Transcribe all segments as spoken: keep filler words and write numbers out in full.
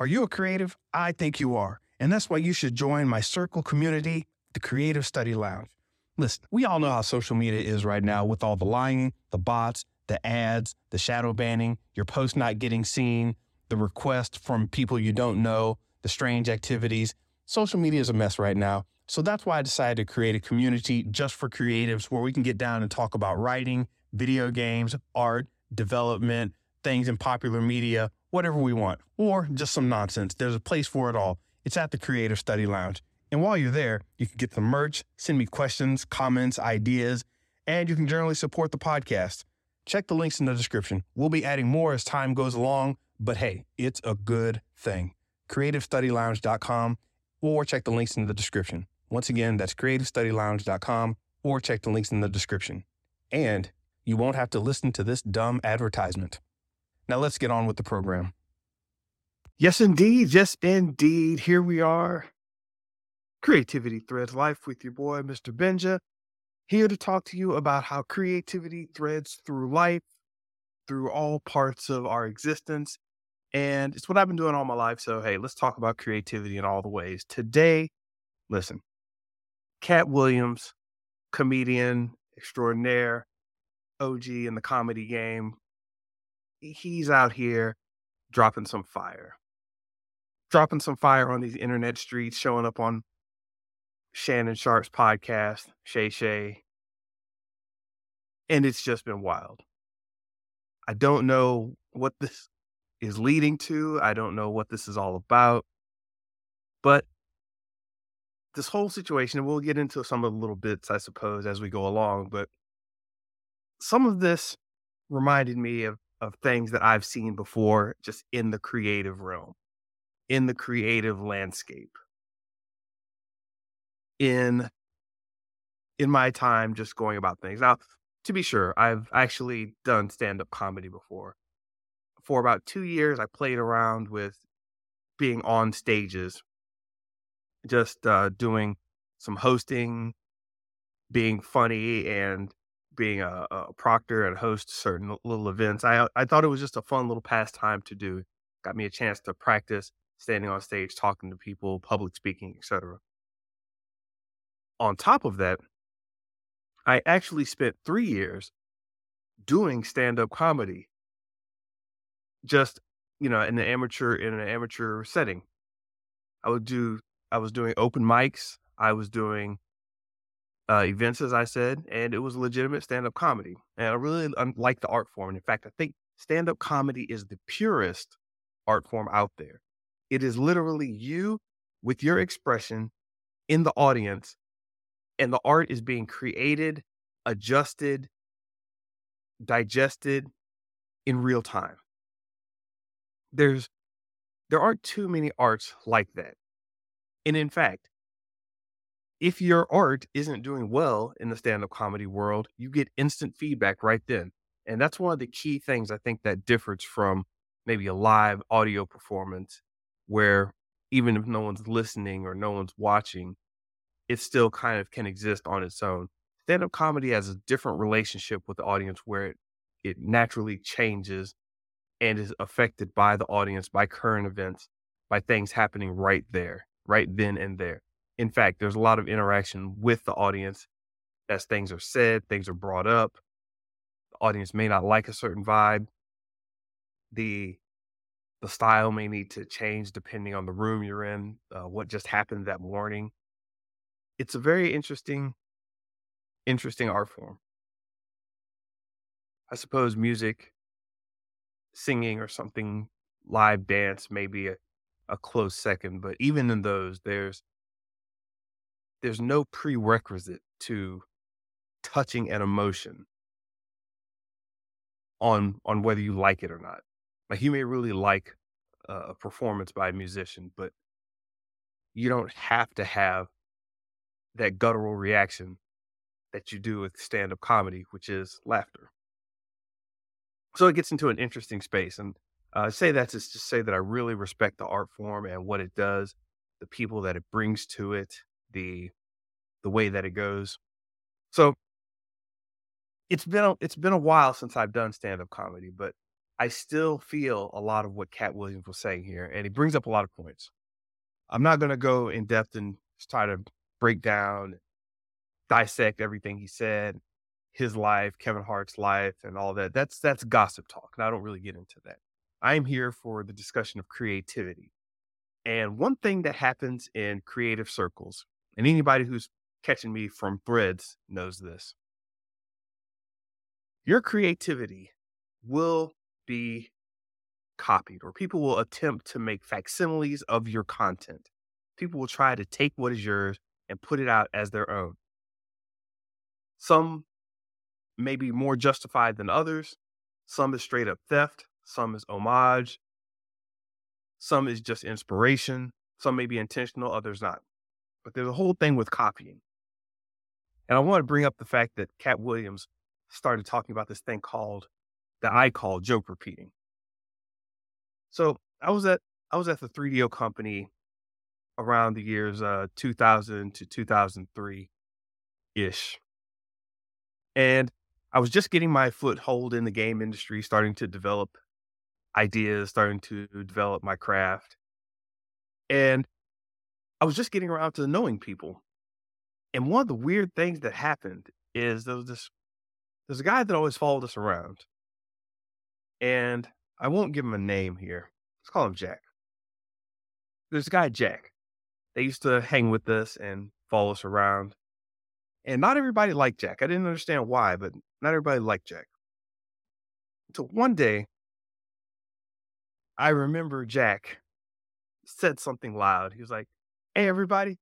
Are you a creative? I think you are. And that's why you should join my circle community, the Creative Study Lounge. Listen, we all know how social media is right now with all the lying, the bots, the ads, the shadow banning, your post not getting seen, the requests from people you don't know, the strange activities. Social media is a mess right now. So that's why I decided to create a community just for creatives where we can get down and talk about writing, video games, art, development, things in popular media, whatever we want, or just some nonsense. There's a place for it all. It's at the Creative Study Lounge. And while you're there, you can get the merch, send me questions, comments, ideas, and you can generally support the podcast. Check the links in the description. We'll be adding more as time goes along, but hey, it's a good thing. creative study lounge dot com or check the links in the description. Once again, that's creative study lounge dot com or check the links in the description. And you won't have to listen to this dumb advertisement. Now let's get on with the program. Yes, indeed. Yes, indeed. Here we are. Creativity Threads Life with your boy, Mister Benja. Here to talk to you about how creativity threads through life, through all parts of our existence. And it's what I've been doing all my life. So, hey, let's talk about creativity in all the ways. Today, listen, Katt Williams, comedian extraordinaire, O G in the comedy game. He's out here dropping some fire. Dropping some fire on these internet streets, showing up on Shannon Sharp's podcast, Shay Shay. And it's just been wild. I don't know what this is leading to. I don't know what this is all about. But this whole situation, and we'll get into some of the little bits, I suppose, as we go along. But some of this reminded me of of things that I've seen before just in the creative realm, in the creative landscape, in in my time just going about things. Now, to be sure, I've actually done stand-up comedy before. For about two years, I played around with being on stages, just uh, doing some hosting, being funny, and being a, a proctor and host certain little events. I I thought it was just a fun little pastime to do. Got me a chance to practice standing on stage, talking to people, public speaking, et cetera. On top of that, I actually spent three years doing stand-up comedy, just, you know, in the amateur in an amateur setting. I would do I was doing open mics. I was doing Uh, events, as I said, and it was legitimate stand-up comedy. And I really like the art form. And in fact, I think stand-up comedy is the purest art form out there. It is literally you with your expression in the audience, and the art is being created, adjusted, digested in real time. There's, there aren't too many arts like that. And in fact, if your art isn't doing well in the stand-up comedy world, you get instant feedback right then. And that's one of the key things I think that differs from maybe a live audio performance where even if no one's listening or no one's watching, it still kind of can exist on its own. Stand-up comedy has a different relationship with the audience where it, it naturally changes and is affected by the audience, by current events, by things happening right there, right then and there. In fact, there's a lot of interaction with the audience as things are said, things are brought up. The audience may not like a certain vibe. The the style may need to change depending on the room you're in, uh, what just happened that morning. It's a very interesting, interesting art form. I suppose music, singing or something, live dance may be a, a close second, but even in those, there's There's no prerequisite to touching an emotion on on whether you like it or not. Like you may really like uh, a performance by a musician, but you don't have to have that guttural reaction that you do with stand-up comedy, which is laughter. So it gets into an interesting space. And I uh, say that to just say that I really respect the art form and what it does, the people that it brings to it, the the way that it goes. So it's been a, it's been a while since I've done stand-up comedy, but I still feel a lot of what Katt Williams was saying here, and he brings up a lot of points. I'm not going to go in depth and try to break down, dissect everything he said, his life, Kevin Hart's life, and all that. That's that's gossip talk, and I don't really get into that. I'm here for the discussion of creativity. And one thing that happens in creative circles, and anybody who's catching me from threads knows this, your creativity will be copied, or people will attempt to make facsimiles of your content. People will try to take what is yours and put it out as their own. Some may be more justified than others. Some is straight up theft. Some is homage. Some is just inspiration. Some may be intentional, others not. But there's a whole thing with copying. And I want to bring up the fact that Katt Williams started talking about this thing called, that I call joke repeating. So I was at, I was at the three D O company around the years uh, two thousand to two thousand three-ish. And I was just getting my foothold in the game industry, starting to develop ideas, starting to develop my craft. And I was just getting around to knowing people. And one of the weird things that happened is there was this, there's a guy that always followed us around. And I won't give him a name here. Let's call him Jack. There's a guy, Jack. They used to hang with us and follow us around. And not everybody liked Jack. I didn't understand why, but not everybody liked Jack. Until one day, I remember Jack said something loud. He was like, "Hey, everybody,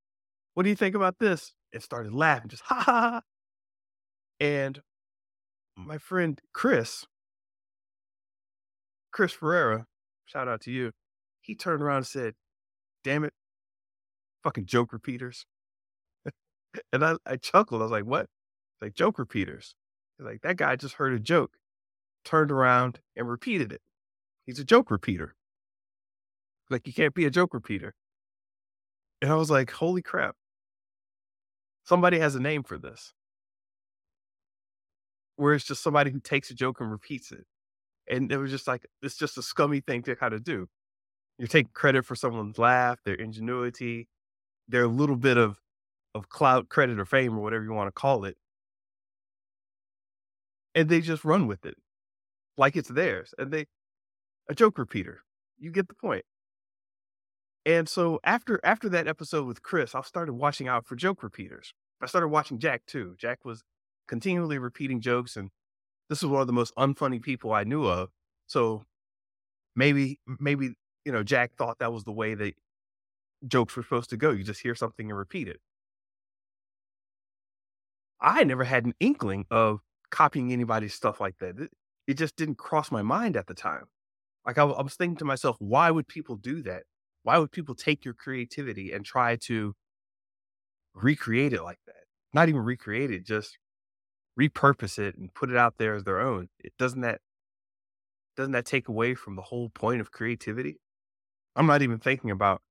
what do you think about this?" And started laughing, just ha ha ha. And my friend Chris, Chris Ferreira, shout out to you. He turned around and said, "Damn it, fucking joke repeaters." And I, I chuckled. I was like, "What?" Like, joke repeaters. He's like, "That guy just heard a joke, turned around and repeated it. He's a joke repeater. Like, you can't be a joke repeater." And I was like, holy crap. Somebody has a name for this. Where it's just somebody who takes a joke and repeats it. And it was just like, it's just a scummy thing to kind of do. You're taking credit for someone's laugh, their ingenuity, their little bit of of clout, credit, or fame, or whatever you want to call it. And they just run with it like it's theirs. And they, a joke repeater, you get the point. And so after, after that episode with Chris, I started watching out for joke repeaters. I started watching Jack too. Jack was continually repeating jokes. And this was one of the most unfunny people I knew of. So maybe, maybe, you know, Jack thought that was the way that jokes were supposed to go. You just hear something and repeat it. I never had an inkling of copying anybody's stuff like that. It just didn't cross my mind at the time. Like I, I was thinking to myself, why would people do that? Why would people take your creativity and try to recreate it like that? Not even recreate it, just repurpose it and put it out there as their own. It doesn't that, doesn't that take away from the whole point of creativity? I'm not even thinking about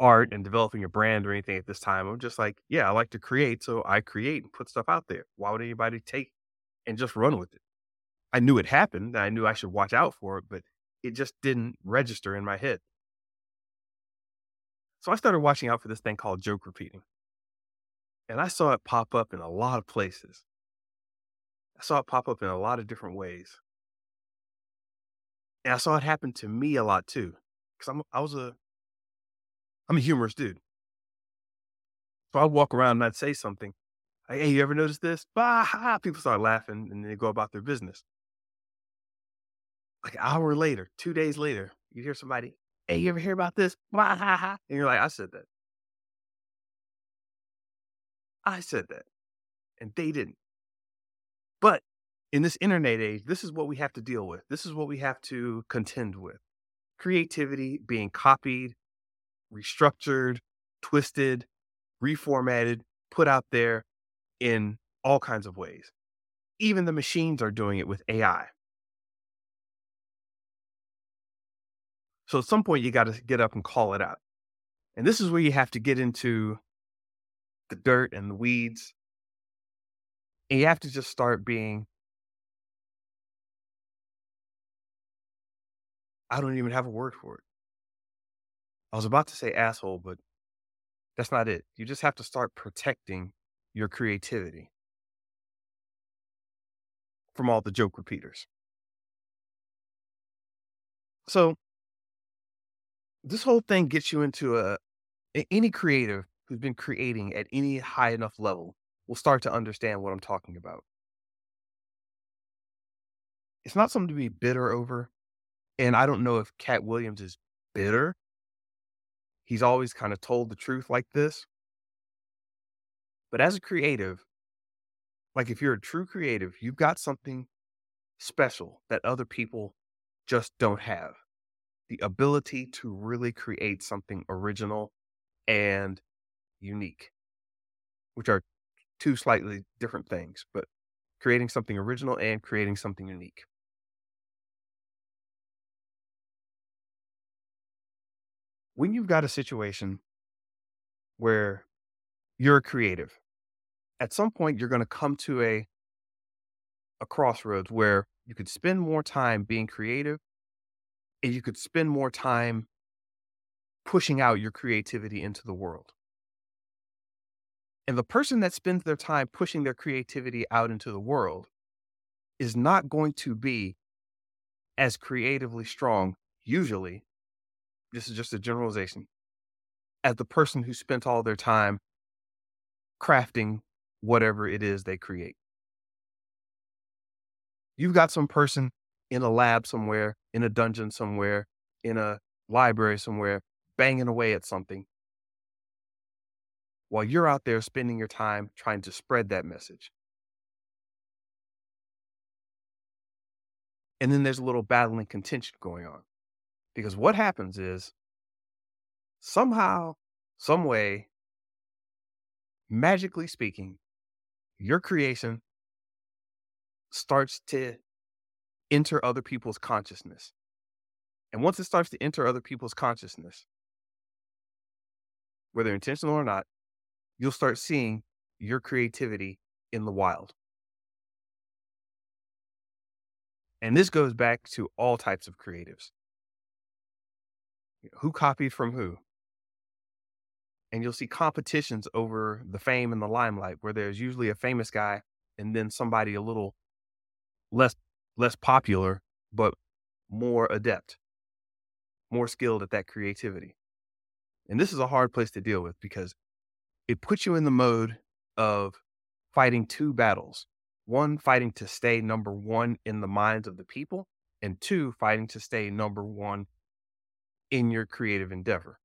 art and developing a brand or anything at this time. I'm just like, yeah, I like to create. So I create and put stuff out there. Why would anybody take and just run with it? I knew it happened. I knew I should watch out for it, but it just didn't register in my head. So I started watching out for this thing called joke repeating. And I saw it pop up in a lot of places. I saw it pop up in a lot of different ways. And I saw it happen to me a lot too. Cause I'm, I was a, I'm a humorous dude. So I'd walk around and I'd say something. Like, "Hey, you ever notice this?" Bah! People start laughing and they go about their business. Like an hour later, two days later, you hear somebody, "Hey, you ever hear about this?" Bah! Ha ha! And you're like, I said that. I said that. And they didn't. But in this internet age, this is what we have to deal with. This is what we have to contend with. Creativity being copied, restructured, twisted, reformatted, put out there in all kinds of ways. Even the machines are doing it with A I. So at some point you got to get up and call it out. And this is where you have to get into the dirt and the weeds. And you have to just start being I don't even have a word for it. I was about to say asshole, but that's not it. You just have to start protecting your creativity from all the joke repeaters. So this whole thing gets you into a, any creative who's been creating at any high enough level will start to understand what I'm talking about. It's not something to be bitter over. And I don't know if Katt Williams is bitter. He's always kind of told the truth like this. But as a creative, like if you're a true creative, you've got something special that other people just don't have. The ability to really create something original and unique, which are two slightly different things, but creating something original and creating something unique. When you've got a situation where you're a creative, at some point you're going to come to a, a crossroads where you could spend more time being creative and you could spend more time pushing out your creativity into the world. And the person that spends their time pushing their creativity out into the world is not going to be as creatively strong, usually, this is just a generalization, as the person who spent all their time crafting whatever it is they create. You've got some person in a lab somewhere, in a dungeon somewhere, in a library somewhere, banging away at something, while you're out there spending your time trying to spread that message. And then there's a little battling contention going on. Because what happens is, somehow, some way, magically speaking, your creation starts to enter other people's consciousness. And once it starts to enter other people's consciousness, whether intentional or not, you'll start seeing your creativity in the wild. And this goes back to all types of creatives. Who copied from who? And you'll see competitions over the fame and the limelight, where there's usually a famous guy and then somebody a little less less popular, but more adept, more skilled at that creativity. And this is a hard place to deal with because it puts you in the mode of fighting two battles. One, fighting to stay number one in the minds of the people, and two, fighting to stay number one in your creative endeavor.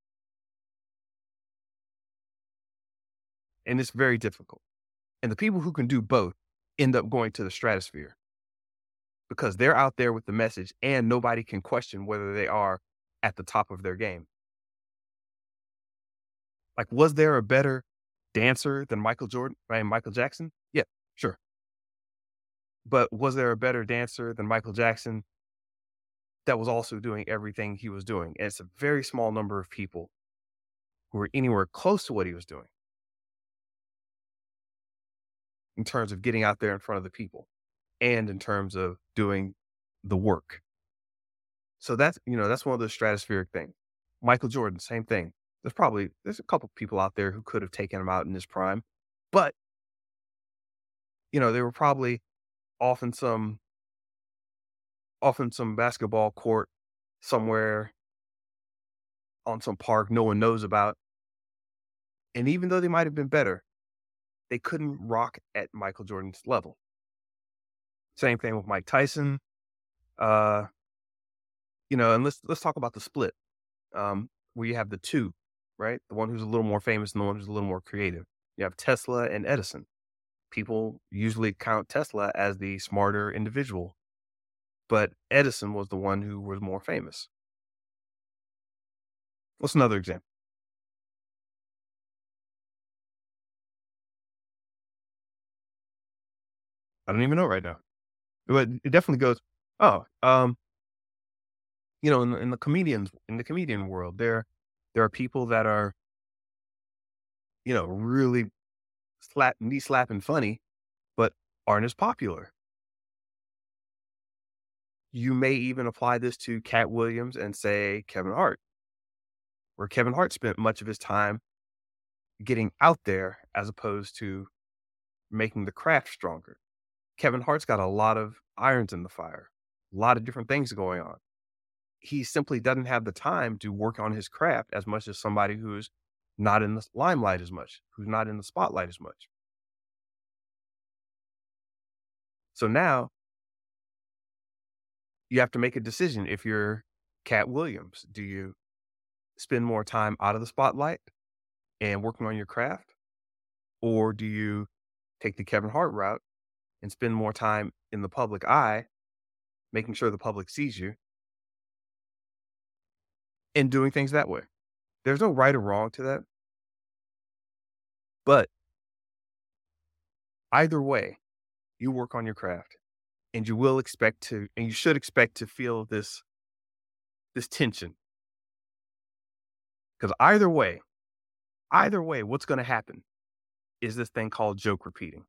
And it's very difficult. And the people who can do both end up going to the stratosphere because they're out there with the message and nobody can question whether they are at the top of their game. Like, was there a better dancer than Michael Jordan, right? Michael Jackson? Yeah, sure. But was there a better dancer than Michael Jackson that was also doing everything he was doing? And it's a very small number of people who were anywhere close to what he was doing in terms of getting out there in front of the people and in terms of doing the work. So that's, you know, that's one of those stratospheric things. Michael Jordan, same thing. There's probably, there's a couple people out there who could have taken him out in his prime, but, you know, they were probably off in some, off in some basketball court somewhere on some park no one knows about. And even though they might have been better, they couldn't rock at Michael Jordan's level. Same thing with Mike Tyson. Uh, you know, and let's, let's talk about the split, um, where you have the two, right? The one who's a little more famous and the one who's a little more creative. You have Tesla and Edison. People usually count Tesla as the smarter individual, but Edison was the one who was more famous. What's another example? I don't even know right now, but it definitely goes, oh, um, you know, in, in the comedians, in the comedian world, there, there are people that are, you know, really slap knee slapping funny, but aren't as popular. You may even apply this to Katt Williams and say Kevin Hart, where Kevin Hart spent much of his time getting out there as opposed to making the craft stronger. Kevin Hart's got a lot of irons in the fire, a lot of different things going on. He simply doesn't have the time to work on his craft as much as somebody who's not in the limelight as much, who's not in the spotlight as much. So now you have to make a decision. If you're Katt Williams, do you spend more time out of the spotlight and working on your craft? Or do you take the Kevin Hart route and spend more time in the public eye, making sure the public sees you, and doing things that way? There's no right or wrong to that. But either way, you work on your craft, and you will expect to, and you should expect to feel this, this tension. Because either way, either way, what's going to happen is this thing called joke repeating.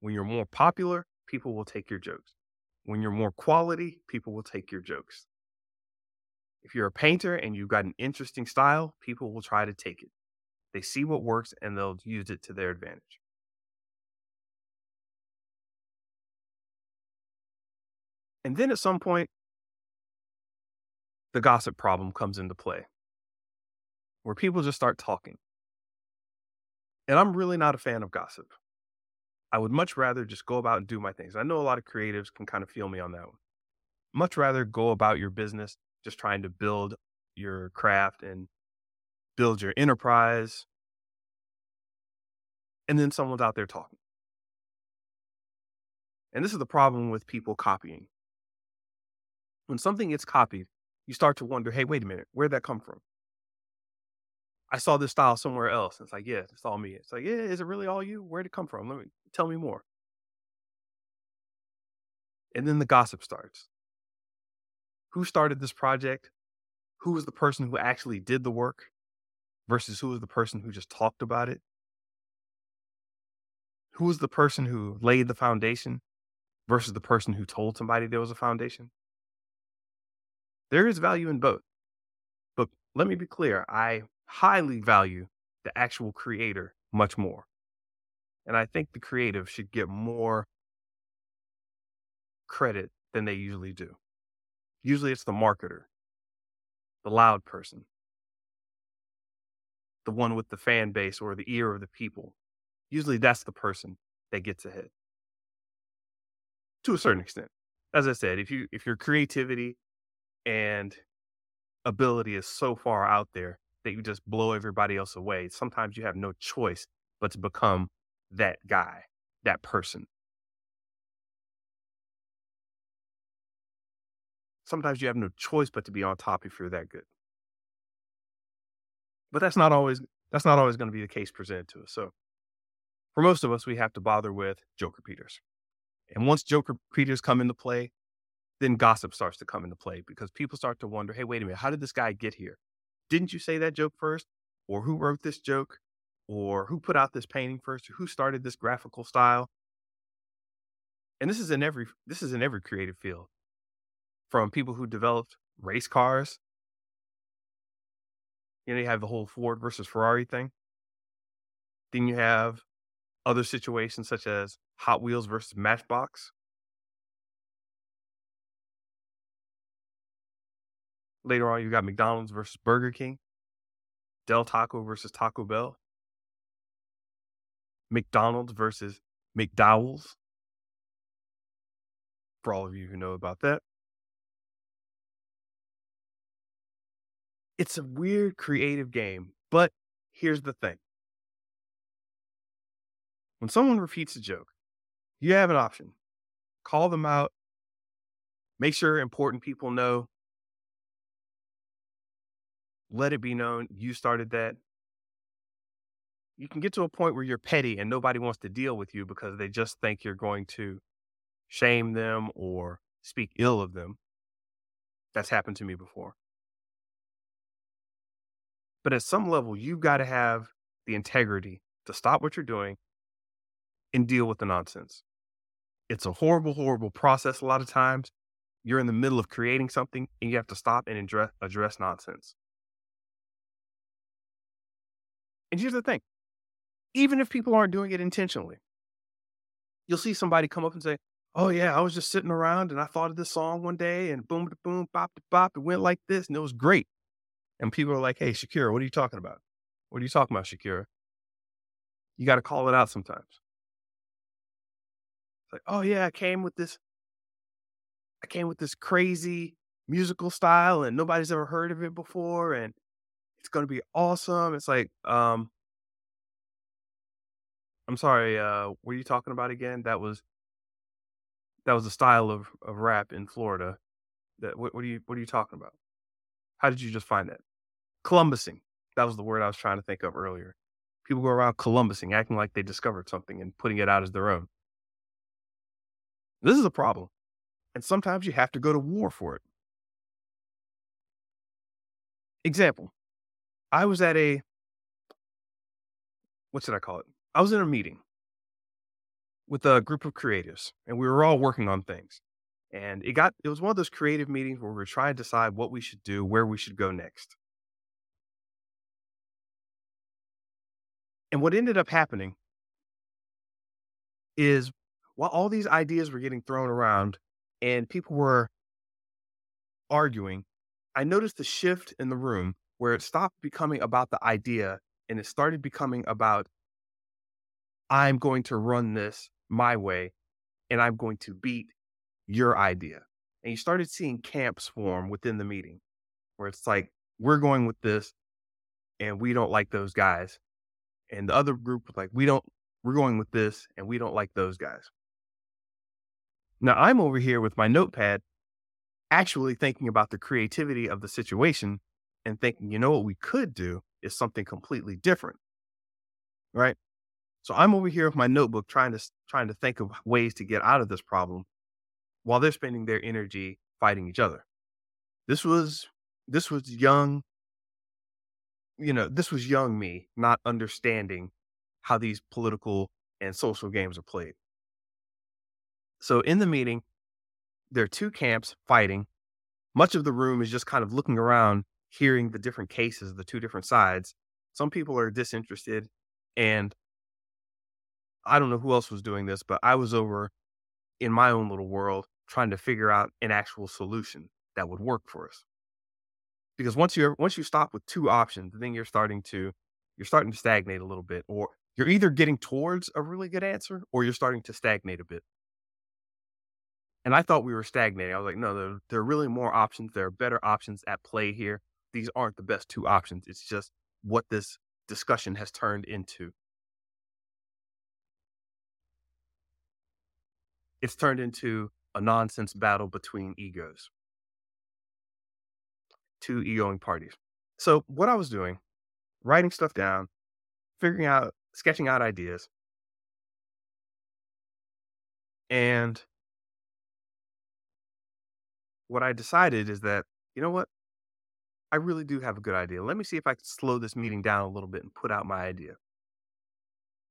When you're more popular, people will take your jokes. When you're more quality, people will take your jokes. If you're a painter and you've got an interesting style, people will try to take it. They see what works and they'll use it to their advantage. And then at some point, the gossip problem comes into play, where people just start talking. And I'm really not a fan of gossip. I would much rather just go about and do my things. I know a lot of creatives can kind of feel me on that one. Much rather go about your business, just trying to build your craft and build your enterprise. And then someone's out there talking. And this is the problem with people copying. When something gets copied, you start to wonder, hey, wait a minute, where'd that come from? I saw this style somewhere else. And it's like, yeah, it's all me. It's like, yeah, is it really all you? Where'd it come from? Let me tell me more. And then the gossip starts. Who started this project? Who was the person who actually did the work versus who was the person who just talked about it? Who was the person who laid the foundation versus the person who told somebody there was a foundation? There is value in both. But let me be clear. I highly value the actual creator much more. And I think the creative should get more credit than they usually do. Usually it's the marketer, the loud person, the one with the fan base or the ear of the people. Usually that's the person that gets ahead to a certain extent. As I said, if you if your creativity and ability is so far out there that you just blow everybody else away, sometimes you have no choice but to become that guy, that person. Sometimes you have no choice but to be on top if you're that good. But that's not always that's not always going to be the case presented to us. So for most of us, we have to bother with joke repeaters. And once joke repeaters come into play, then gossip starts to come into play because people start to wonder, hey, wait a minute, how did this guy get here? Didn't you say that joke first? Or who wrote this joke? Or who put out this painting first? Or who started this graphical style? And this is in every this is in every creative field. From people who developed race cars. You know, you have the whole Ford versus Ferrari thing. Then you have other situations such as Hot Wheels versus Matchbox. Later on, you got McDonald's versus Burger King. Del Taco versus Taco Bell. McDonald's versus McDowell's. For all of you who know about that. It's a weird creative game, but here's the thing. When someone repeats a joke, you have an option. Call them out. Make sure important people know. Let it be known you started that. You can get to a point where you're petty and nobody wants to deal with you because they just think you're going to shame them or speak ill of them. That's happened to me before. But at some level, you've got to have the integrity to stop what you're doing and deal with the nonsense. It's a horrible, horrible process a lot of times. you're in the middle of creating something and you have to stop and address, address nonsense. And here's the thing. Even if people aren't doing it intentionally, you'll see somebody come up and say, oh yeah, I was just sitting around and I thought of this song one day and boom, boom, bop, bop, it went like this and it was great. And people are like, hey, Shakira, what are you talking about? What are you talking about, Shakira? You got to call it out sometimes. It's like, oh yeah, I came with this. I came with this crazy musical style and nobody's ever heard of it before. And it's going to be awesome. It's like, um, I'm sorry. Uh, what were you talking about again? That was, that was the style of, of rap in Florida. That what, what are you, what are you talking about? How did you just find that? Columbusing. That was the word I was trying to think of earlier. People go around Columbusing, acting like they discovered something and putting it out as their own. This is a problem. And sometimes you have to go to war for it. Example. I was at a, what should I call it? I was in a meeting with a group of creatives and we were all working on things. And it got, it was one of those creative meetings where we were trying to decide what we should do, where we should go next. And what ended up happening is while all these ideas were getting thrown around and people were arguing, I noticed the shift in the room where it stopped becoming about the idea and it started becoming about, I'm going to run this my way and I'm going to beat your idea. And you started seeing camps form within the meeting where it's like, we're going with this and we don't like those guys. And the other group was like, we don't, we're going with this and we don't like those guys. Now I'm over here with my notepad, actually thinking about the creativity of the situation and thinking, you know, what we could do is something completely different. Right? So I'm over here with my notebook, trying to, trying to think of ways to get out of this problem while they're spending their energy fighting each other. This was, this was young. You know, this was young me not understanding how these political and social games are played. So in the meeting, there are two camps fighting. Much of the room is just kind of looking around, hearing the different cases, the two different sides. Some people are disinterested. And I don't know who else was doing this, but I was over in my own little world trying to figure out an actual solution that would work for us. Because once you once you stop with two options, then you're starting to you're starting to stagnate a little bit, or you're either getting towards a really good answer or you're starting to stagnate a bit. And I thought we were stagnating. I was like, no, there, there are really more options. There are better options at play here. These aren't the best two options. It's just what this discussion has turned into. It's turned into a nonsense battle between egos. Two egoing parties. So what I was doing, writing stuff down, figuring out, sketching out ideas. And what I decided is that, you know what? I really do have a good idea. Let me see if I can slow this meeting down a little bit and put out my idea.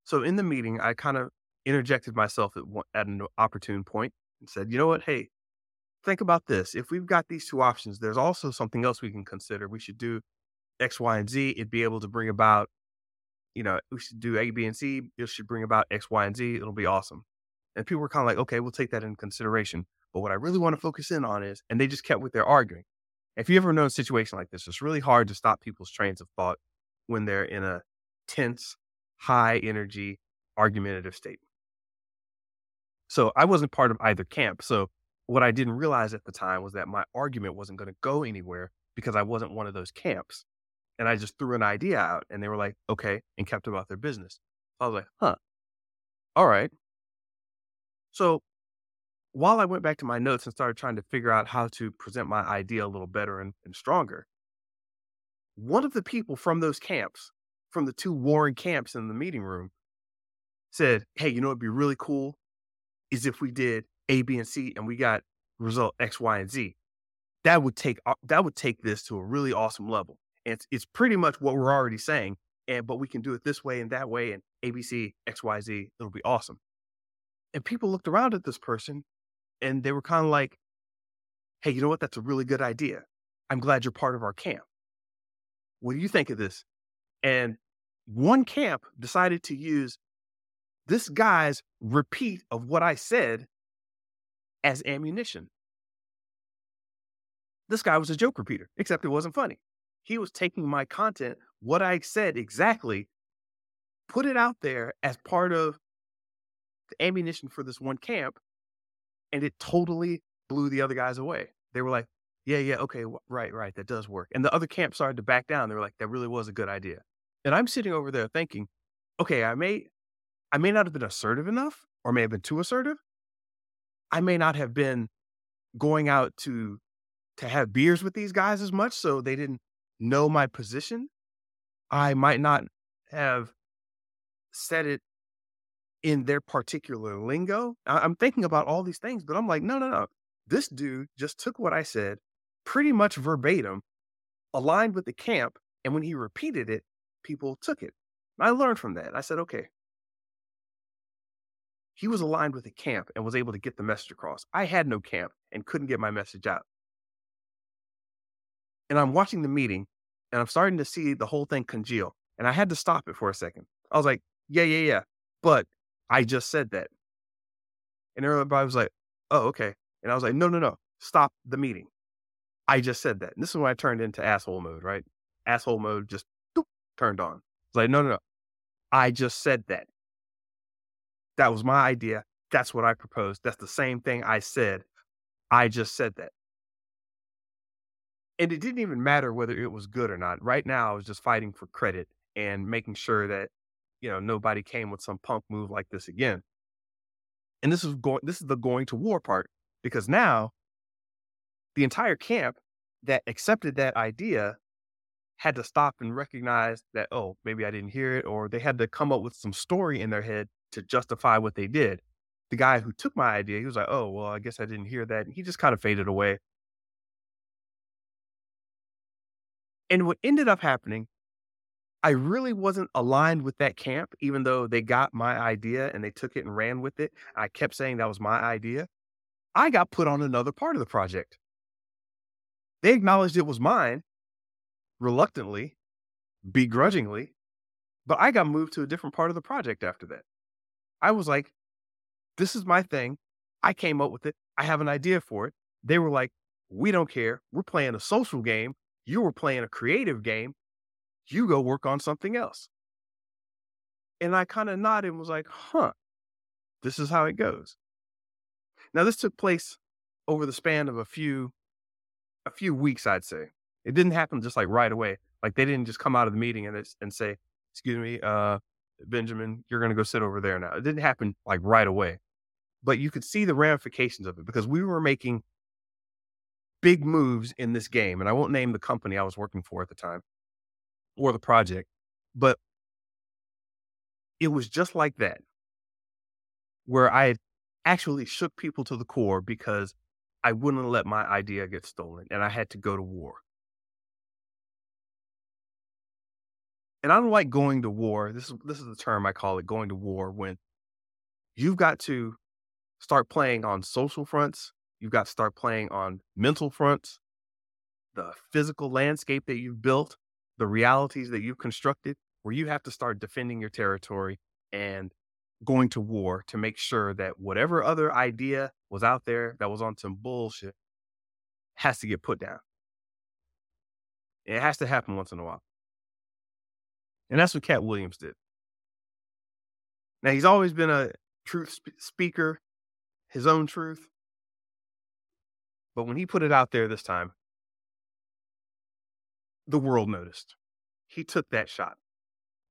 So in the meeting, I kind of interjected myself at, one, at an opportune point and said, you know what? Hey, think about this. If we've got these two options, there's also something else we can consider. We should do X, Y, and Z. It'd be able to bring about, you know, we should do A, B, and C. It should bring about X, Y, and Z. It'll be awesome. And people were kind of like, okay, we'll take that into consideration. But what I really want to focus in on is, and they just kept with their arguing. If you ever know a situation like this, it's really hard to stop people's trains of thought when they're in a tense, high energy, argumentative state. So I wasn't part of either camp. So what I didn't realize at the time was that my argument wasn't going to go anywhere because I wasn't one of those camps. And I just threw an idea out and they were like, okay, and kept about their business. I was like, huh, all right. So while I went back to my notes and started trying to figure out how to present my idea a little better and, and stronger, one of the people from those camps, from the two warring camps in the meeting room said, hey, you know, it'd be really cool is if we did A, B, and C, and we got result X, Y, and Z. That would take that would take this to a really awesome level. And it's, it's pretty much what we're already saying, and but we can do it this way and that way, and A, B, C, X, Y, Z, it'll be awesome. And people looked around at this person, and they were kind of like, hey, you know what? That's a really good idea. I'm glad you're part of our camp. What do you think of this? And one camp decided to use this guy's repeat of what I said as ammunition. This guy was a joke repeater, except it wasn't funny. He was taking my content, what I said exactly, put it out there as part of the ammunition for this one camp, and it totally blew the other guys away. They were like, yeah, yeah, okay, right, right, that does work. And the other camp started to back down. They were like, that really was a good idea. And I'm sitting over there thinking, okay, I may, I may not have been assertive enough, or may have been too assertive. I may not have been going out to to have beers with these guys as much, so they didn't know my position. I might not have said it in their particular lingo. I'm thinking about all these things, but I'm like, no, no, no. This dude just took what I said pretty much verbatim, aligned with the camp, and when he repeated it, people took it. I learned from that. I said, okay. He was aligned with the camp and was able to get the message across. I had no camp and couldn't get my message out. And I'm watching the meeting, and I'm starting to see the whole thing congeal. And I had to stop it for a second. I was like, yeah, yeah, yeah. But I just said that. And everybody was like, oh, okay. And I was like, no, no, no. Stop the meeting. I just said that. And this is when I turned into asshole mode, right? Asshole mode just doop, turned on. It's like, no, no, no. I just said that. That was my idea. That's what I proposed. That's the same thing I said. I just said that. And it didn't even matter whether it was good or not. Right now, I was just fighting for credit and making sure that, you know, nobody came with some punk move like this again. And this is going, this is the going to war part. Because now the entire camp that accepted that idea had to stop and recognize that, oh, maybe I didn't hear it, or they had to come up with some story in their head to justify what they did. The guy who took my idea, he was like, oh, well, I guess I didn't hear that. And he just kind of faded away. And what ended up happening, I really wasn't aligned with that camp, even though they got my idea and they took it and ran with it. I kept saying that was my idea. I got put on another part of the project. They acknowledged it was mine, reluctantly, begrudgingly, but I got moved to a different part of the project after that. I was like, this is my thing. I came up with it. I have an idea for it. They were like, we don't care. We're playing a social game. You were playing a creative game. You go work on something else. And I kind of nodded and was like, huh, this is how it goes. Now, this took place over the span of a few, a few weeks, I'd say. It didn't happen just like right away. Like they didn't just come out of the meeting and it's, and say, excuse me, uh, Benjamin, you're going to go sit over there now. It didn't happen like right away. But you could see the ramifications of it because we were making big moves in this game. And I won't name the company I was working for at the time or the project, but it was just like that where I had actually shook people to the core because I wouldn't let my idea get stolen and I had to go to war. And I don't like going to war. This is, this is the term I call it, going to war, when you've got to start playing on social fronts. You've got to start playing on mental fronts, the physical landscape that you've built, the realities that you've constructed, where you have to start defending your territory and going to war to make sure that whatever other idea was out there that was on some bullshit has to get put down. It has to happen once in a while. And that's what Katt Williams did. Now, he's always been a truth sp- speaker, his own truth. But when he put it out there this time, the world noticed. He took that shot.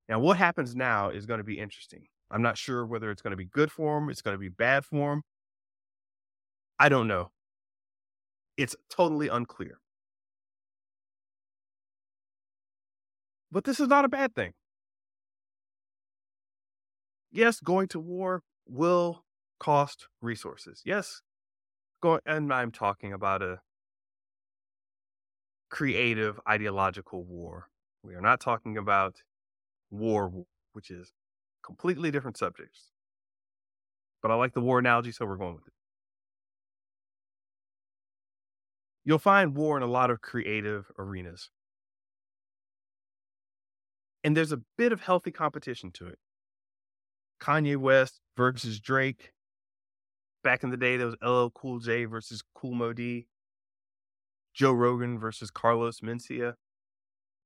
Now, what happens now is going to be interesting. I'm not sure whether it's going to be good for him. It's going to be bad for him. I don't know. It's totally unclear. But this is not a bad thing. Yes, going to war will cost resources. Yes, going, and I'm talking about a creative ideological war. We are not talking about war, which is completely different subjects. But I like the war analogy, so we're going with it. You'll find war in a lot of creative arenas. And there's a bit of healthy competition to it. Kanye West versus Drake. Back in the day, there was L L Cool J versus Cool Modi. Joe Rogan versus Carlos Mencia.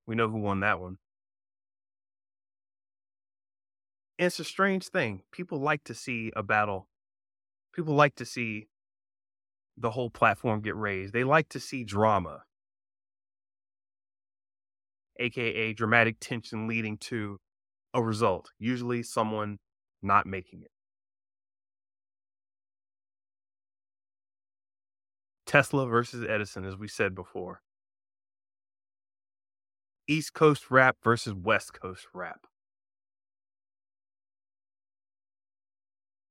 We know who won that one. And it's a strange thing. People like to see a battle. People like to see the whole platform get raised. They like to see drama, A K A dramatic tension leading to a result, usually someone not making it. Tesla versus Edison, as we said before. East Coast rap versus West Coast rap.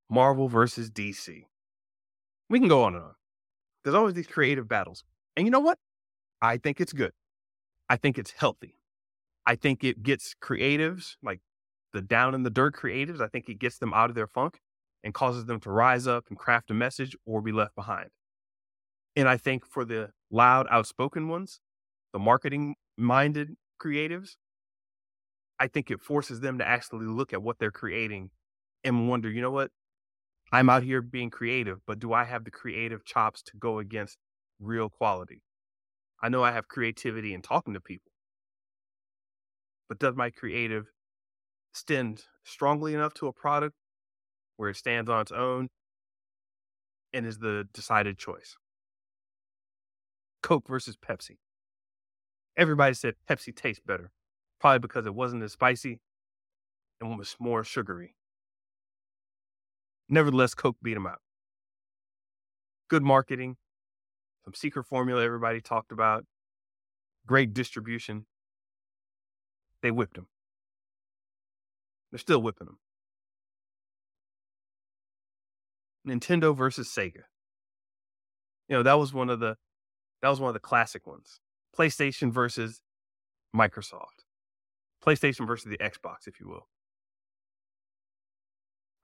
Marvel versus D C. We can go on and on. There's always these creative battles. And you know what? I think it's good. I think it's healthy. I think it gets creatives, like the down in the dirt creatives, I think it gets them out of their funk and causes them to rise up and craft a message or be left behind. And I think for the loud, outspoken ones, the marketing minded creatives, I think it forces them to actually look at what they're creating and wonder, you know what? I'm out here being creative, but do I have the creative chops to go against real quality? I know I have creativity in talking to people, but does my creative extend strongly enough to a product where it stands on its own and is the decided choice? Coke versus Pepsi. Everybody said Pepsi tastes better, probably because it wasn't as spicy and was more sugary. Nevertheless, Coke beat them out. Good marketing. Some secret formula everybody talked about. Great distribution. They whipped them. They're still whipping them. Nintendo versus Sega. You know, that was one of the that was one of the classic ones. PlayStation versus Microsoft. PlayStation versus the Xbox, if you will.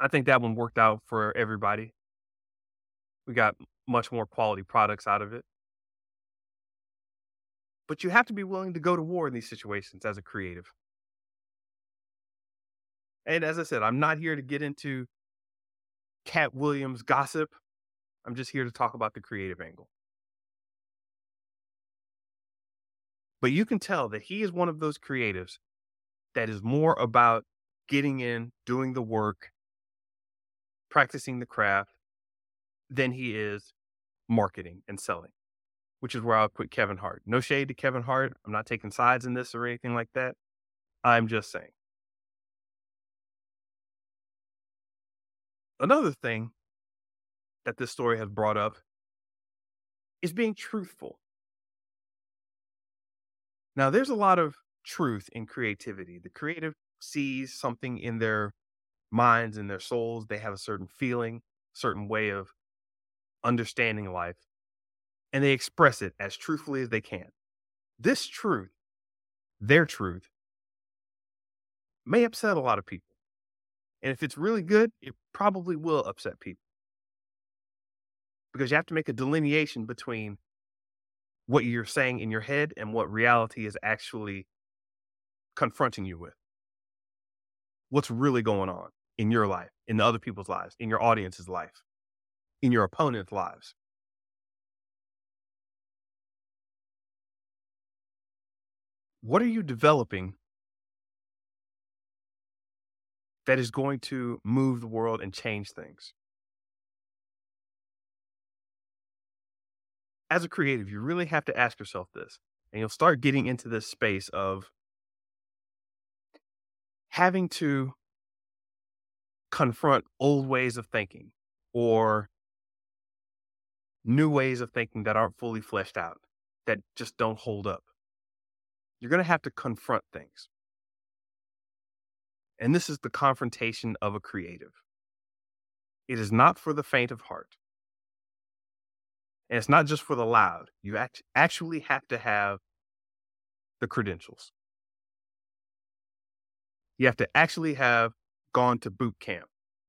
I think that one worked out for everybody. We got much more quality products out of it. But you have to be willing to go to war in these situations as a creative. And as I said, I'm not here to get into Katt Williams gossip. I'm just here to talk about the creative angle. But you can tell that he is one of those creatives that is more about getting in, doing the work, practicing the craft, than he is marketing and selling, which is where I'll put Kevin Hart. No shade to Kevin Hart. I'm not taking sides in this or anything like that. I'm just saying. Another thing that this story has brought up is being truthful. Now, there's a lot of truth in creativity. The creative sees something in their minds, in their souls. They have a certain feeling, certain way of understanding life, and they express it as truthfully as they can. This truth, their truth, may upset a lot of people. And if it's really good, it probably will upset people. Because you have to make a delineation between what you're saying in your head and what reality is actually confronting you with. What's really going on in your life, in other people's lives, in your audience's life, in your opponent's lives. What are you developing that is going to move the world and change things? As a creative, you really have to ask yourself this, and you'll start getting into this space of having to confront old ways of thinking or new ways of thinking that aren't fully fleshed out, that just don't hold up. You're going to have to confront things. And this is the confrontation of a creative. It is not for the faint of heart. And it's not just for the loud. You act- actually have to have the credentials. You have to actually have gone to boot camp,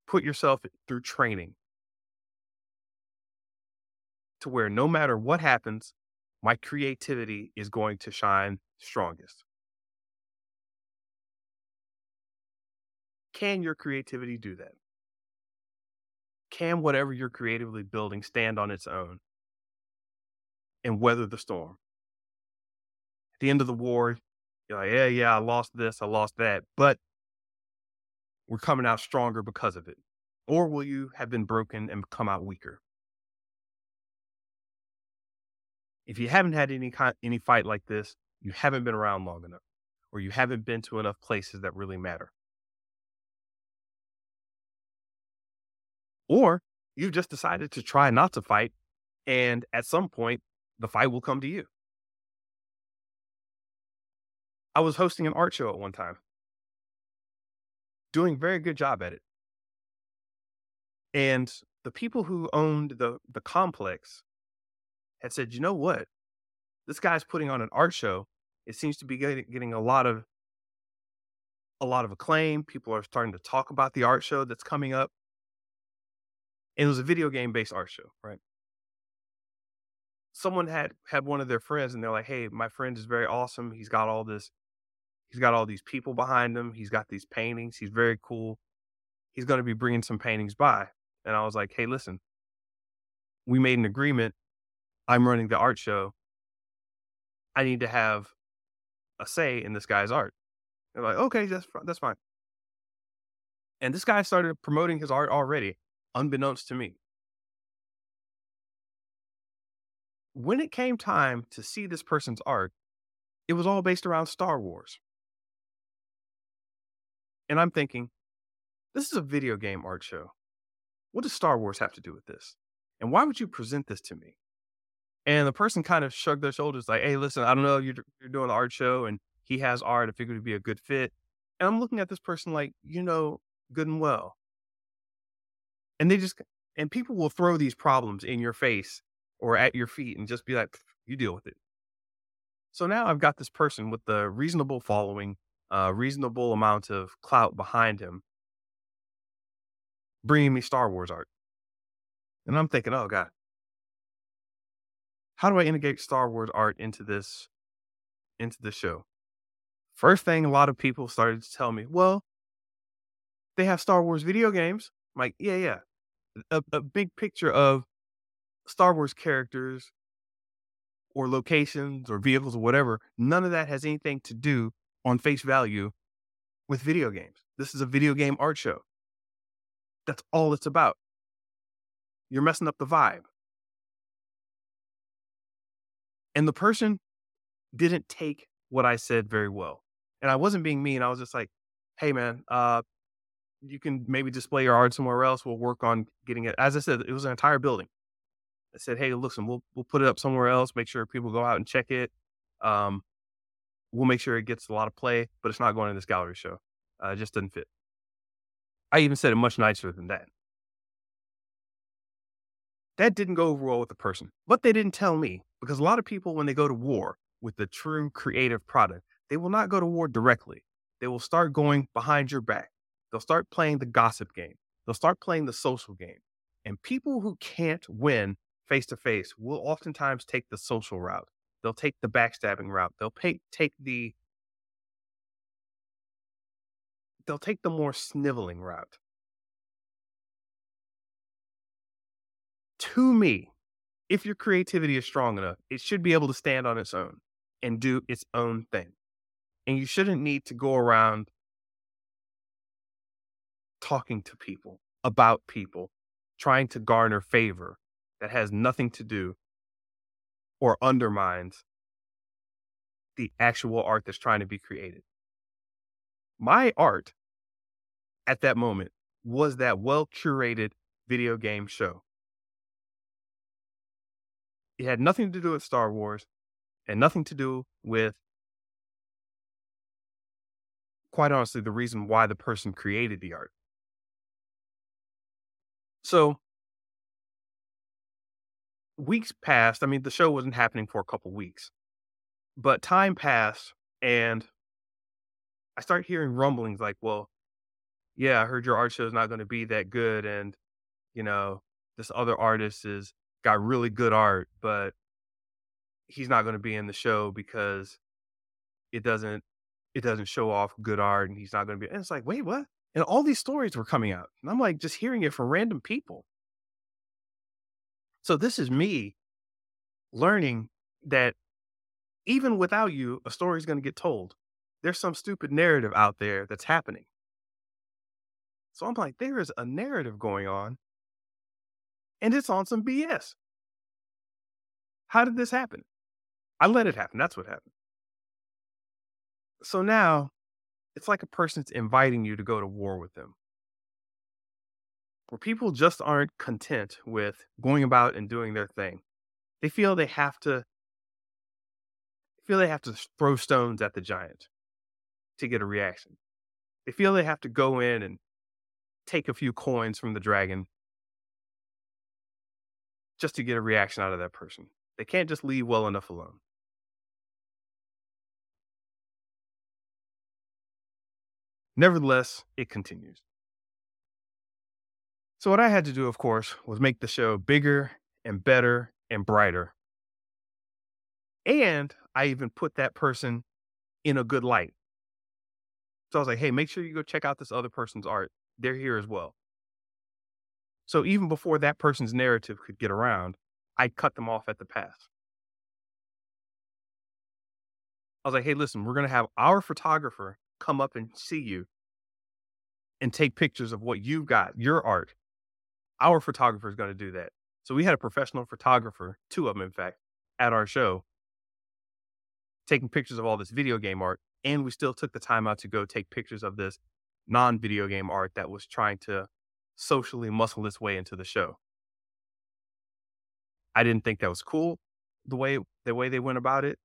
put yourself through training to where no matter what happens, my creativity is going to shine strongest. Can your creativity do that? Can whatever you're creatively building stand on its own and weather the storm? At the end of the war, you're like, yeah, yeah, I lost this, I lost that, but we're coming out stronger because of it. Or will you have been broken and come out weaker? If you haven't had any kind, any fight like this, you haven't been around long enough, or you haven't been to enough places that really matter. Or you've just decided to try not to fight, and at some point, the fight will come to you. I was hosting an art show at one time, doing a very good job at it. And the people who owned the, the complex had said, you know what? This guy's putting on an art show. It seems to be getting, getting a lot of a lot of acclaim. People are starting to talk about the art show that's coming up. And it was a video game-based art show, right? Someone had had one of their friends, and they're like, hey, my friend is very awesome. He's got all this. He's got all these people behind him. He's got these paintings. He's very cool. He's going to be bringing some paintings by. And I was like, hey, listen, we made an agreement. I'm running the art show. I need to have a say in this guy's art. They're like, okay, that's that's fine. And this guy started promoting his art already, unbeknownst to me. When it came time to see this person's art, it was all based around Star Wars. And I'm thinking, this is a video game art show. What does Star Wars have to do with this? And why would you present this to me? And the person kind of shrugged their shoulders like, hey, listen, I don't know. You're, you're doing an art show and he has art. I figured it'd be a good fit. And I'm looking at this person like, you know, good and well. And they just, and people will throw these problems in your face or at your feet and just be like, you deal with it. So now I've got this person with the reasonable following, uh, reasonable amount of clout behind him, bringing me Star Wars art. And I'm thinking, oh God, how do I integrate Star Wars art into this, into the show? First thing, a lot of people started to tell me, well, they have Star Wars video games. I'm like, yeah, yeah. A, a big picture of Star Wars characters or locations or vehicles or whatever. None of that has anything to do on face value with video games. This is a video game art show. That's all it's about. You're messing up the vibe. And the person didn't take what I said very well. And I wasn't being mean. I was just like, hey, man, uh, you can maybe display your art somewhere else. We'll work on getting it. As I said, it was an entire building. I said, hey, listen, we'll we'll put it up somewhere else. Make sure people go out and check it. Um, we'll make sure it gets a lot of play, but it's not going to this gallery show. Uh, it just doesn't fit. I even said it much nicer than that. That didn't go over well with the person, but they didn't tell me. Because a lot of people, when they go to war with the true creative product, they will not go to war directly. They will start going behind your back. They'll start playing the gossip game. They'll start playing the social game. And people who can't win face-to-face will oftentimes take the social route. They'll take the backstabbing route. They'll pay, take the they'll take the more sniveling route. To me, if your creativity is strong enough, it should be able to stand on its own and do its own thing. And you shouldn't need to go around talking to people, about people, trying to garner favor that has nothing to do or undermines the actual art that's trying to be created. My art at that moment was that well-curated video game show. It had nothing to do with Star Wars and nothing to do with, quite honestly, the reason why the person created the art. So weeks passed. I mean, the show wasn't happening for a couple weeks, but time passed and I start hearing rumblings like, well, yeah, I heard your art show is not going to be that good. And, you know, this other artist is, got really good art, but he's not going to be in the show because it doesn't it doesn't show off good art, and he's not going to be. And it's like, wait, what? And all these stories were coming out, and I'm like just hearing it from random people. So this is me learning that even without you, a story is going to get told. There's some stupid narrative out there that's happening. So I'm like, there is a narrative going on, and it's on some B S. How did this happen? I let it happen. That's what happened. So now it's like a person's inviting you to go to war with them, where people just aren't content with going about and doing their thing. They feel they have to feel they have to throw stones at the giant to get a reaction. They feel they have to go in and take a few coins from the dragon just to get a reaction out of that person. They can't just leave well enough alone. Nevertheless, it continues. So what I had to do, of course, was make the show bigger and better and brighter. And I even put that person in a good light. So I was like, hey, make sure you go check out this other person's art. They're here as well. So even before that person's narrative could get around, I cut them off at the pass. I was like, hey, listen, we're going to have our photographer come up and see you and take pictures of what you've got, your art. Our photographer is going to do that. So we had a professional photographer, two of them, in fact, at our show, taking pictures of all this video game art, and we still took the time out to go take pictures of this non-video game art that was trying to socially muscle its way into the show. I didn't think that was cool, the way the way they went about it.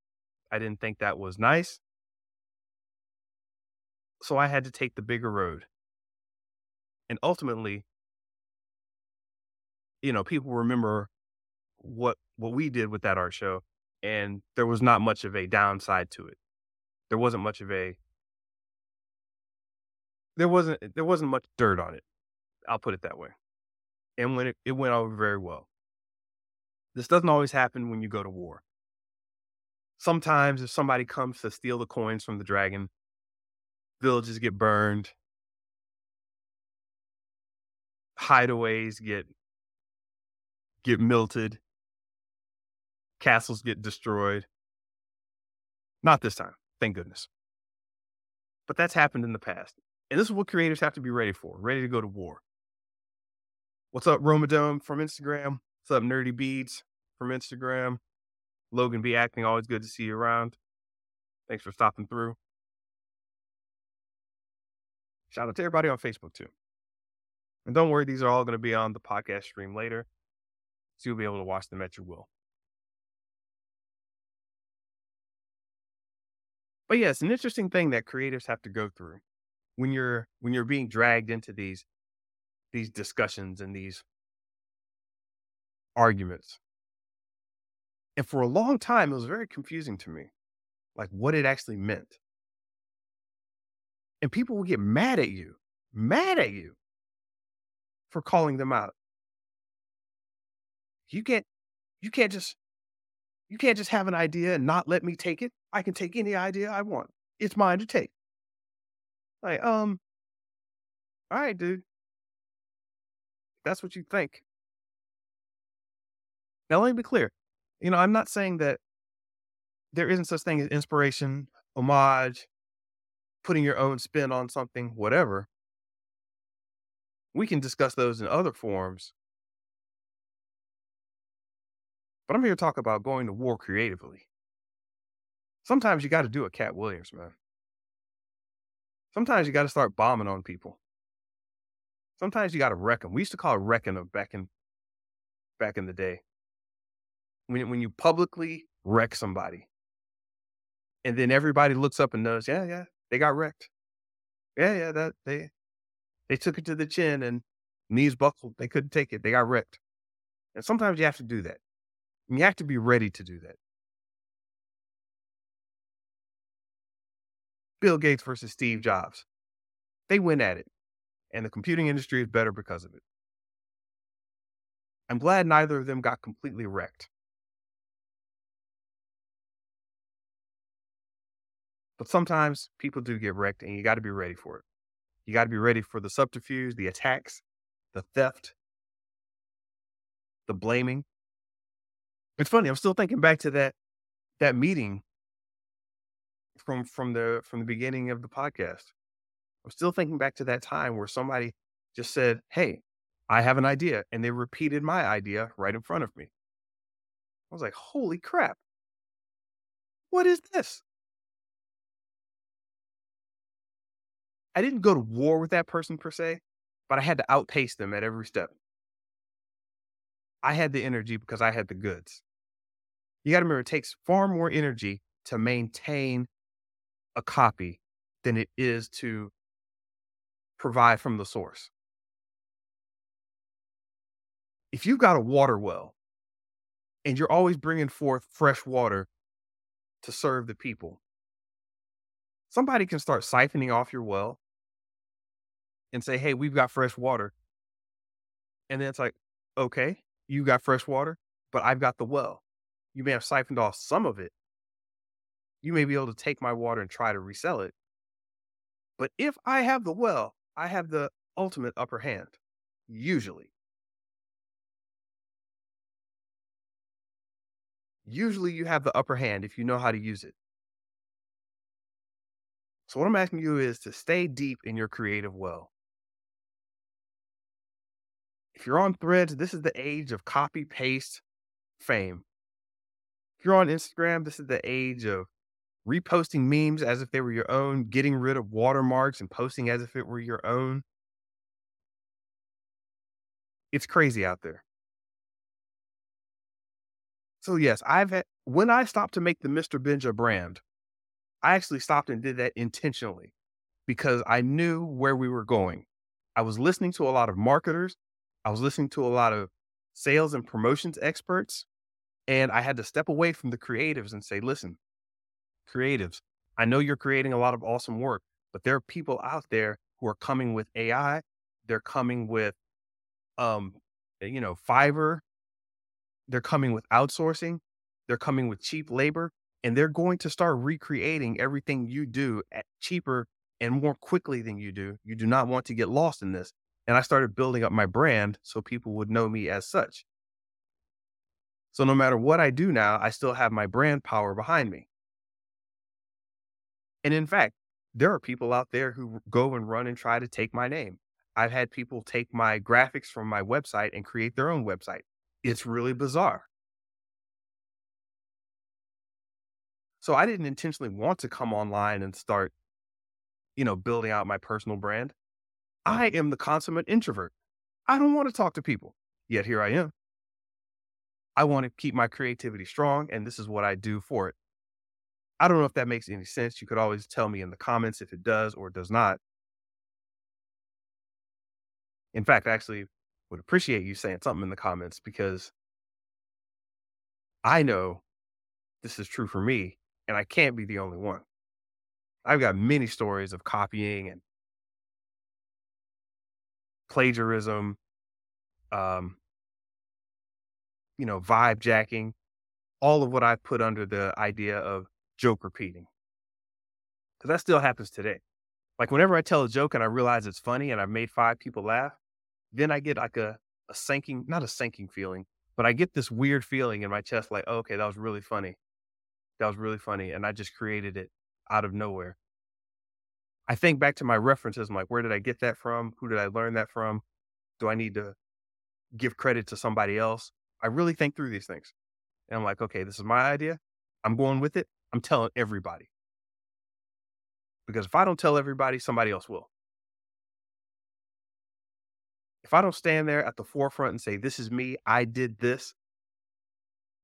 I didn't think that was nice. So I had to take the bigger road. And ultimately, you know, people remember what what we did with that art show. And there was not much of a downside to it. There wasn't much of a, there wasn't, there wasn't much dirt on it. I'll put it that way. And when it, it went over very well. This doesn't always happen when you go to war. Sometimes if somebody comes to steal the coins from the dragon, villages get burned. Hideaways get, get melted. Castles get destroyed. Not this time, thank goodness. But that's happened in the past. And this is what creators have to be ready for, ready to go to war. What's up, Romadome from Instagram? What's up, Nerdy Beads from Instagram? Logan B. Acting, always good to see you around. Thanks for stopping through. Shout out to everybody on Facebook, too. And don't worry, these are all going to be on the podcast stream later, so you'll be able to watch them at your will. But yeah, it's an interesting thing that creatives have to go through when you're when you're being dragged into these these discussions and these arguments. And for a long time, it was very confusing to me, like what it actually meant. And people would get mad at you, mad at you for calling them out. You can't, you can't just, you can't just have an idea and not let me take it. I can take any idea I want. It's mine to take. Like, um, all right, dude. That's what you think. Now, let me be clear. You know, I'm not saying that there isn't such thing as inspiration, homage, putting your own spin on something, whatever. We can discuss those in other forms. But I'm here to talk about going to war creatively. Sometimes you got to do a Katt Williams, man. Sometimes you got to start bombing on people. Sometimes you got to wreck them. We used to call it wrecking them back in back in the day. When when you publicly wreck somebody, and then everybody looks up and knows, yeah, yeah, they got wrecked. Yeah, yeah, that they they took it to the chin and knees buckled. They couldn't take it. They got wrecked. And sometimes you have to do that. And you have to be ready to do that. Bill Gates versus Steve Jobs. They went at it. And the computing industry is better because of it. I'm glad neither of them got completely wrecked. But sometimes people do get wrecked, and you got to be ready for it. You got to be ready for the subterfuge, the attacks, the theft, the blaming. It's funny. I'm still thinking back to that that meeting from from the from the beginning of the podcast. I'm still thinking back to that time where somebody just said, "Hey, I have an idea," and they repeated my idea right in front of me. I was like, "Holy crap! What is this?" I didn't go to war with that person per se, but I had to outpace them at every step. I had the energy because I had the goods. You got to remember, it takes far more energy to maintain a copy than it is to provide from the source. If you've got a water well and you're always bringing forth fresh water to serve the people, somebody can start siphoning off your well and say, "Hey, we've got fresh water." And then it's like, okay, you got fresh water, but I've got the well. You may have siphoned off some of it. You may be able to take my water and try to resell it. But if I have the well, I have the ultimate upper hand, usually. Usually you have the upper hand if you know how to use it. So what I'm asking you is to stay deep in your creative well. If you're on Threads, this is the age of copy paste fame. If you're on Instagram, this is the age of reposting memes as if they were your own, getting rid of watermarks and posting as if it were your own. It's crazy out there. So yes, I've had, when I stopped to make the Mister Benja brand, I actually stopped and did that intentionally because I knew where we were going. I was listening to a lot of marketers. I was listening to a lot of sales and promotions experts, and I had to step away from the creatives and say, listen, creatives, I know you're creating a lot of awesome work, but there are people out there who are coming with A I. They're coming with, um, you know, Fiverr. They're coming with outsourcing. They're coming with cheap labor, and they're going to start recreating everything you do at cheaper and more quickly than you do. You do not want to get lost in this. And I started building up my brand so people would know me as such. So no matter what I do now, I still have my brand power behind me. And in fact, there are people out there who go and run and try to take my name. I've had people take my graphics from my website and create their own website. It's really bizarre. So I didn't intentionally want to come online and start, you know, building out my personal brand. I am the consummate introvert. I don't want to talk to people, yet here I am. I want to keep my creativity strong, and this is what I do for it. I don't know if that makes any sense. You could always tell me in the comments if it does or does not. In fact, I actually would appreciate you saying something in the comments because I know this is true for me, and I can't be the only one. I've got many stories of copying and plagiarism, um, you know, vibe jacking, all of what I put under the idea of joke repeating. Because that still happens today. Like whenever I tell a joke and I realize it's funny and I've made five people laugh, then I get like a, a sinking, not a sinking feeling, but I get this weird feeling in my chest like, oh, okay, that was really funny. That was really funny. And I just created it out of nowhere. I think back to my references. I'm like, where did I get that from? Who did I learn that from? Do I need to give credit to somebody else? I really think through these things. And I'm like, okay, this is my idea. I'm going with it. I'm telling everybody. Because if I don't tell everybody, somebody else will. If I don't stand there at the forefront and say, this is me, I did this,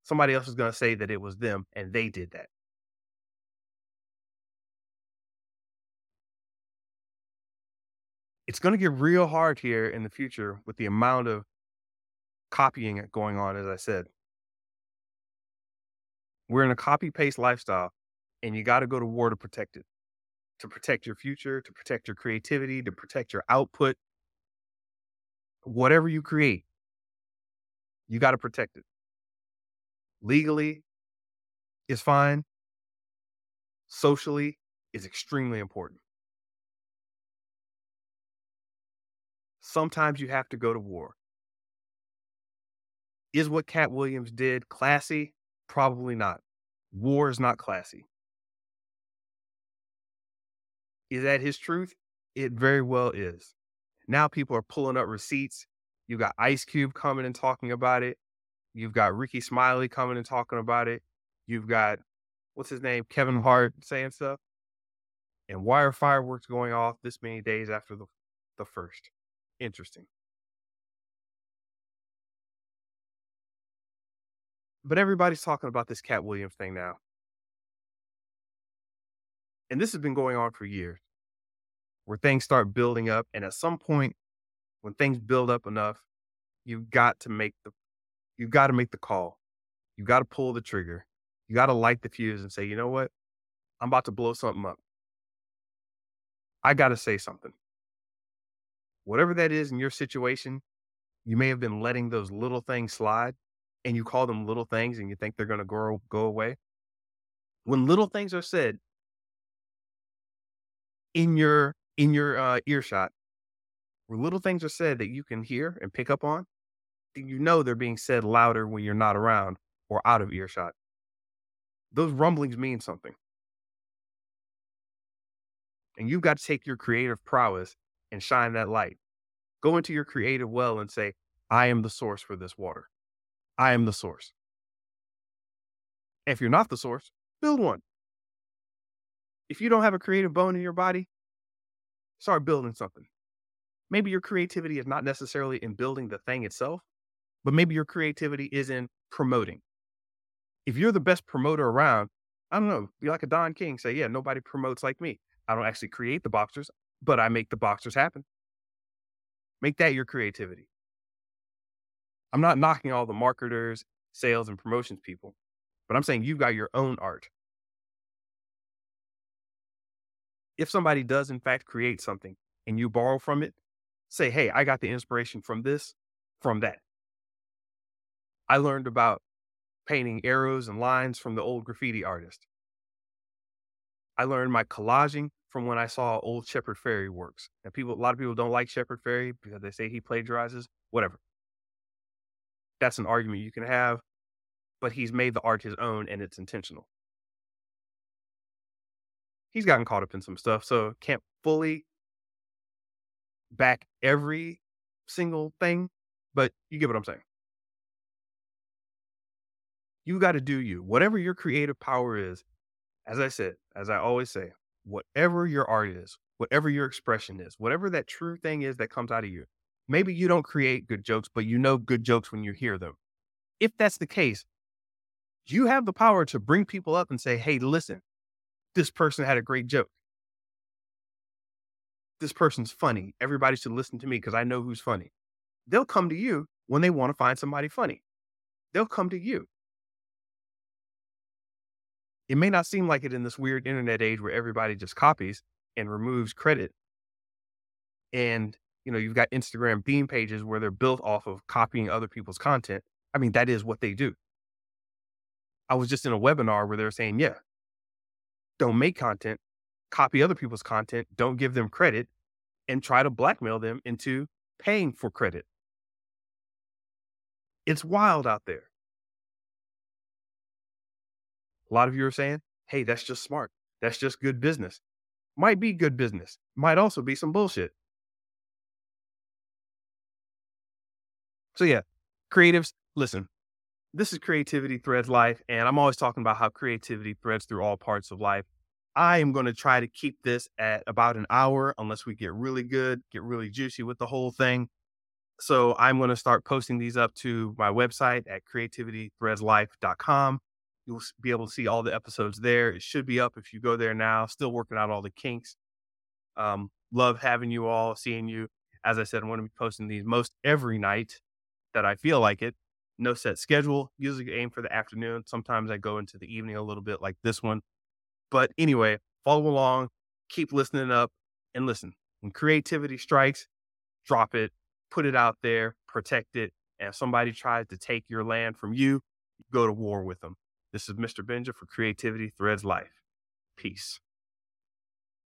somebody else is going to say that it was them and they did that. It's going to get real hard here in the future with the amount of copying going on, as I said. We're in a copy-paste lifestyle, and you got to go to war to protect it, to protect your future, to protect your creativity, to protect your output. Whatever you create, you got to protect it. Legally, it's fine. Socially, is extremely important. Sometimes you have to go to war. Is what Katt Williams did classy? Probably not. War is not classy. Is that his truth? It very well is. Now people are pulling up receipts. You've got Ice Cube coming and talking about it. You've got Ricky Smiley coming and talking about it. You've got, what's his name, Kevin Hart saying stuff. And why are fireworks going off this many days after the, the first? Interesting. But everybody's talking about this Katt Williams thing now. And this has been going on for years, where things start building up. And at some point, when things build up enough, you've got to make the, you've got to make the call. You've got to pull the trigger. You got to light the fuse and say, you know what? I'm about to blow something up. I got to say something. Whatever that is in your situation, you may have been letting those little things slide, and you call them little things and you think they're going to go, go away. When little things are said in your, in your uh, earshot, where little things are said that you can hear and pick up on, then you know they're being said louder when you're not around or out of earshot. Those rumblings mean something. And you've got to take your creative prowess and shine that light. Go into your creative well and say, I am the source for this water. I am the source. If you're not the source, build one. If you don't have a creative bone in your body, start building something. Maybe your creativity is not necessarily in building the thing itself, but maybe your creativity is in promoting. If you're the best promoter around, I don't know, be like a Don King, say, yeah, nobody promotes like me. I don't actually create the boxers, but I make the boxers happen. Make that your creativity. I'm not knocking all the marketers, sales, and promotions people, but I'm saying you've got your own art. If somebody does, in fact, create something and you borrow from it, say, hey, I got the inspiration from this, from that. I learned about painting arrows and lines from the old graffiti artist. I learned my collaging from when I saw old Shepard Fairey works. And people, a lot of people don't like Shepard Fairey because they say he plagiarizes, whatever. That's an argument you can have, but he's made the art his own and it's intentional. He's gotten caught up in some stuff, so can't fully back every single thing, but you get what I'm saying. You got to do you. Whatever your creative power is, as I said, as I always say, whatever your art is, whatever your expression is, whatever that true thing is that comes out of you. Maybe you don't create good jokes, but you know good jokes when you hear them. If that's the case, you have the power to bring people up and say, hey, listen, this person had a great joke. This person's funny. Everybody should listen to me because I know who's funny. They'll come to you when they want to find somebody funny. They'll come to you. It may not seem like it in this weird internet age where everybody just copies and removes credit. And you know, you've got Instagram theme pages where they're built off of copying other people's content. I mean, that is what they do. I was just in a webinar where they were saying, yeah, don't make content, copy other people's content, don't give them credit, and try to blackmail them into paying for credit. It's wild out there. A lot of you are saying, hey, that's just smart. That's just good business. Might be good business. Might also be some bullshit. So yeah, creatives, listen, this is Creativity Threads Life, and I'm always talking about how creativity threads through all parts of life. I am going to try to keep this at about an hour unless we get really good, get really juicy with the whole thing. So I'm going to start posting these up to my website at creativity threads life dot com. You'll be able to see all the episodes there. It should be up if you go there now. Still working out all the kinks. Um, love having you all, seeing you. As I said, I'm going to be posting these most every night that I feel like it. No set schedule. Usually aim for the afternoon. Sometimes I go into the evening a little bit like this one. But anyway, follow along. Keep listening up. And listen, when creativity strikes, drop it. Put it out there. Protect it. And if somebody tries to take your land from you, go to war with them. This is Mister Benja for Creativity Threads Life. Peace.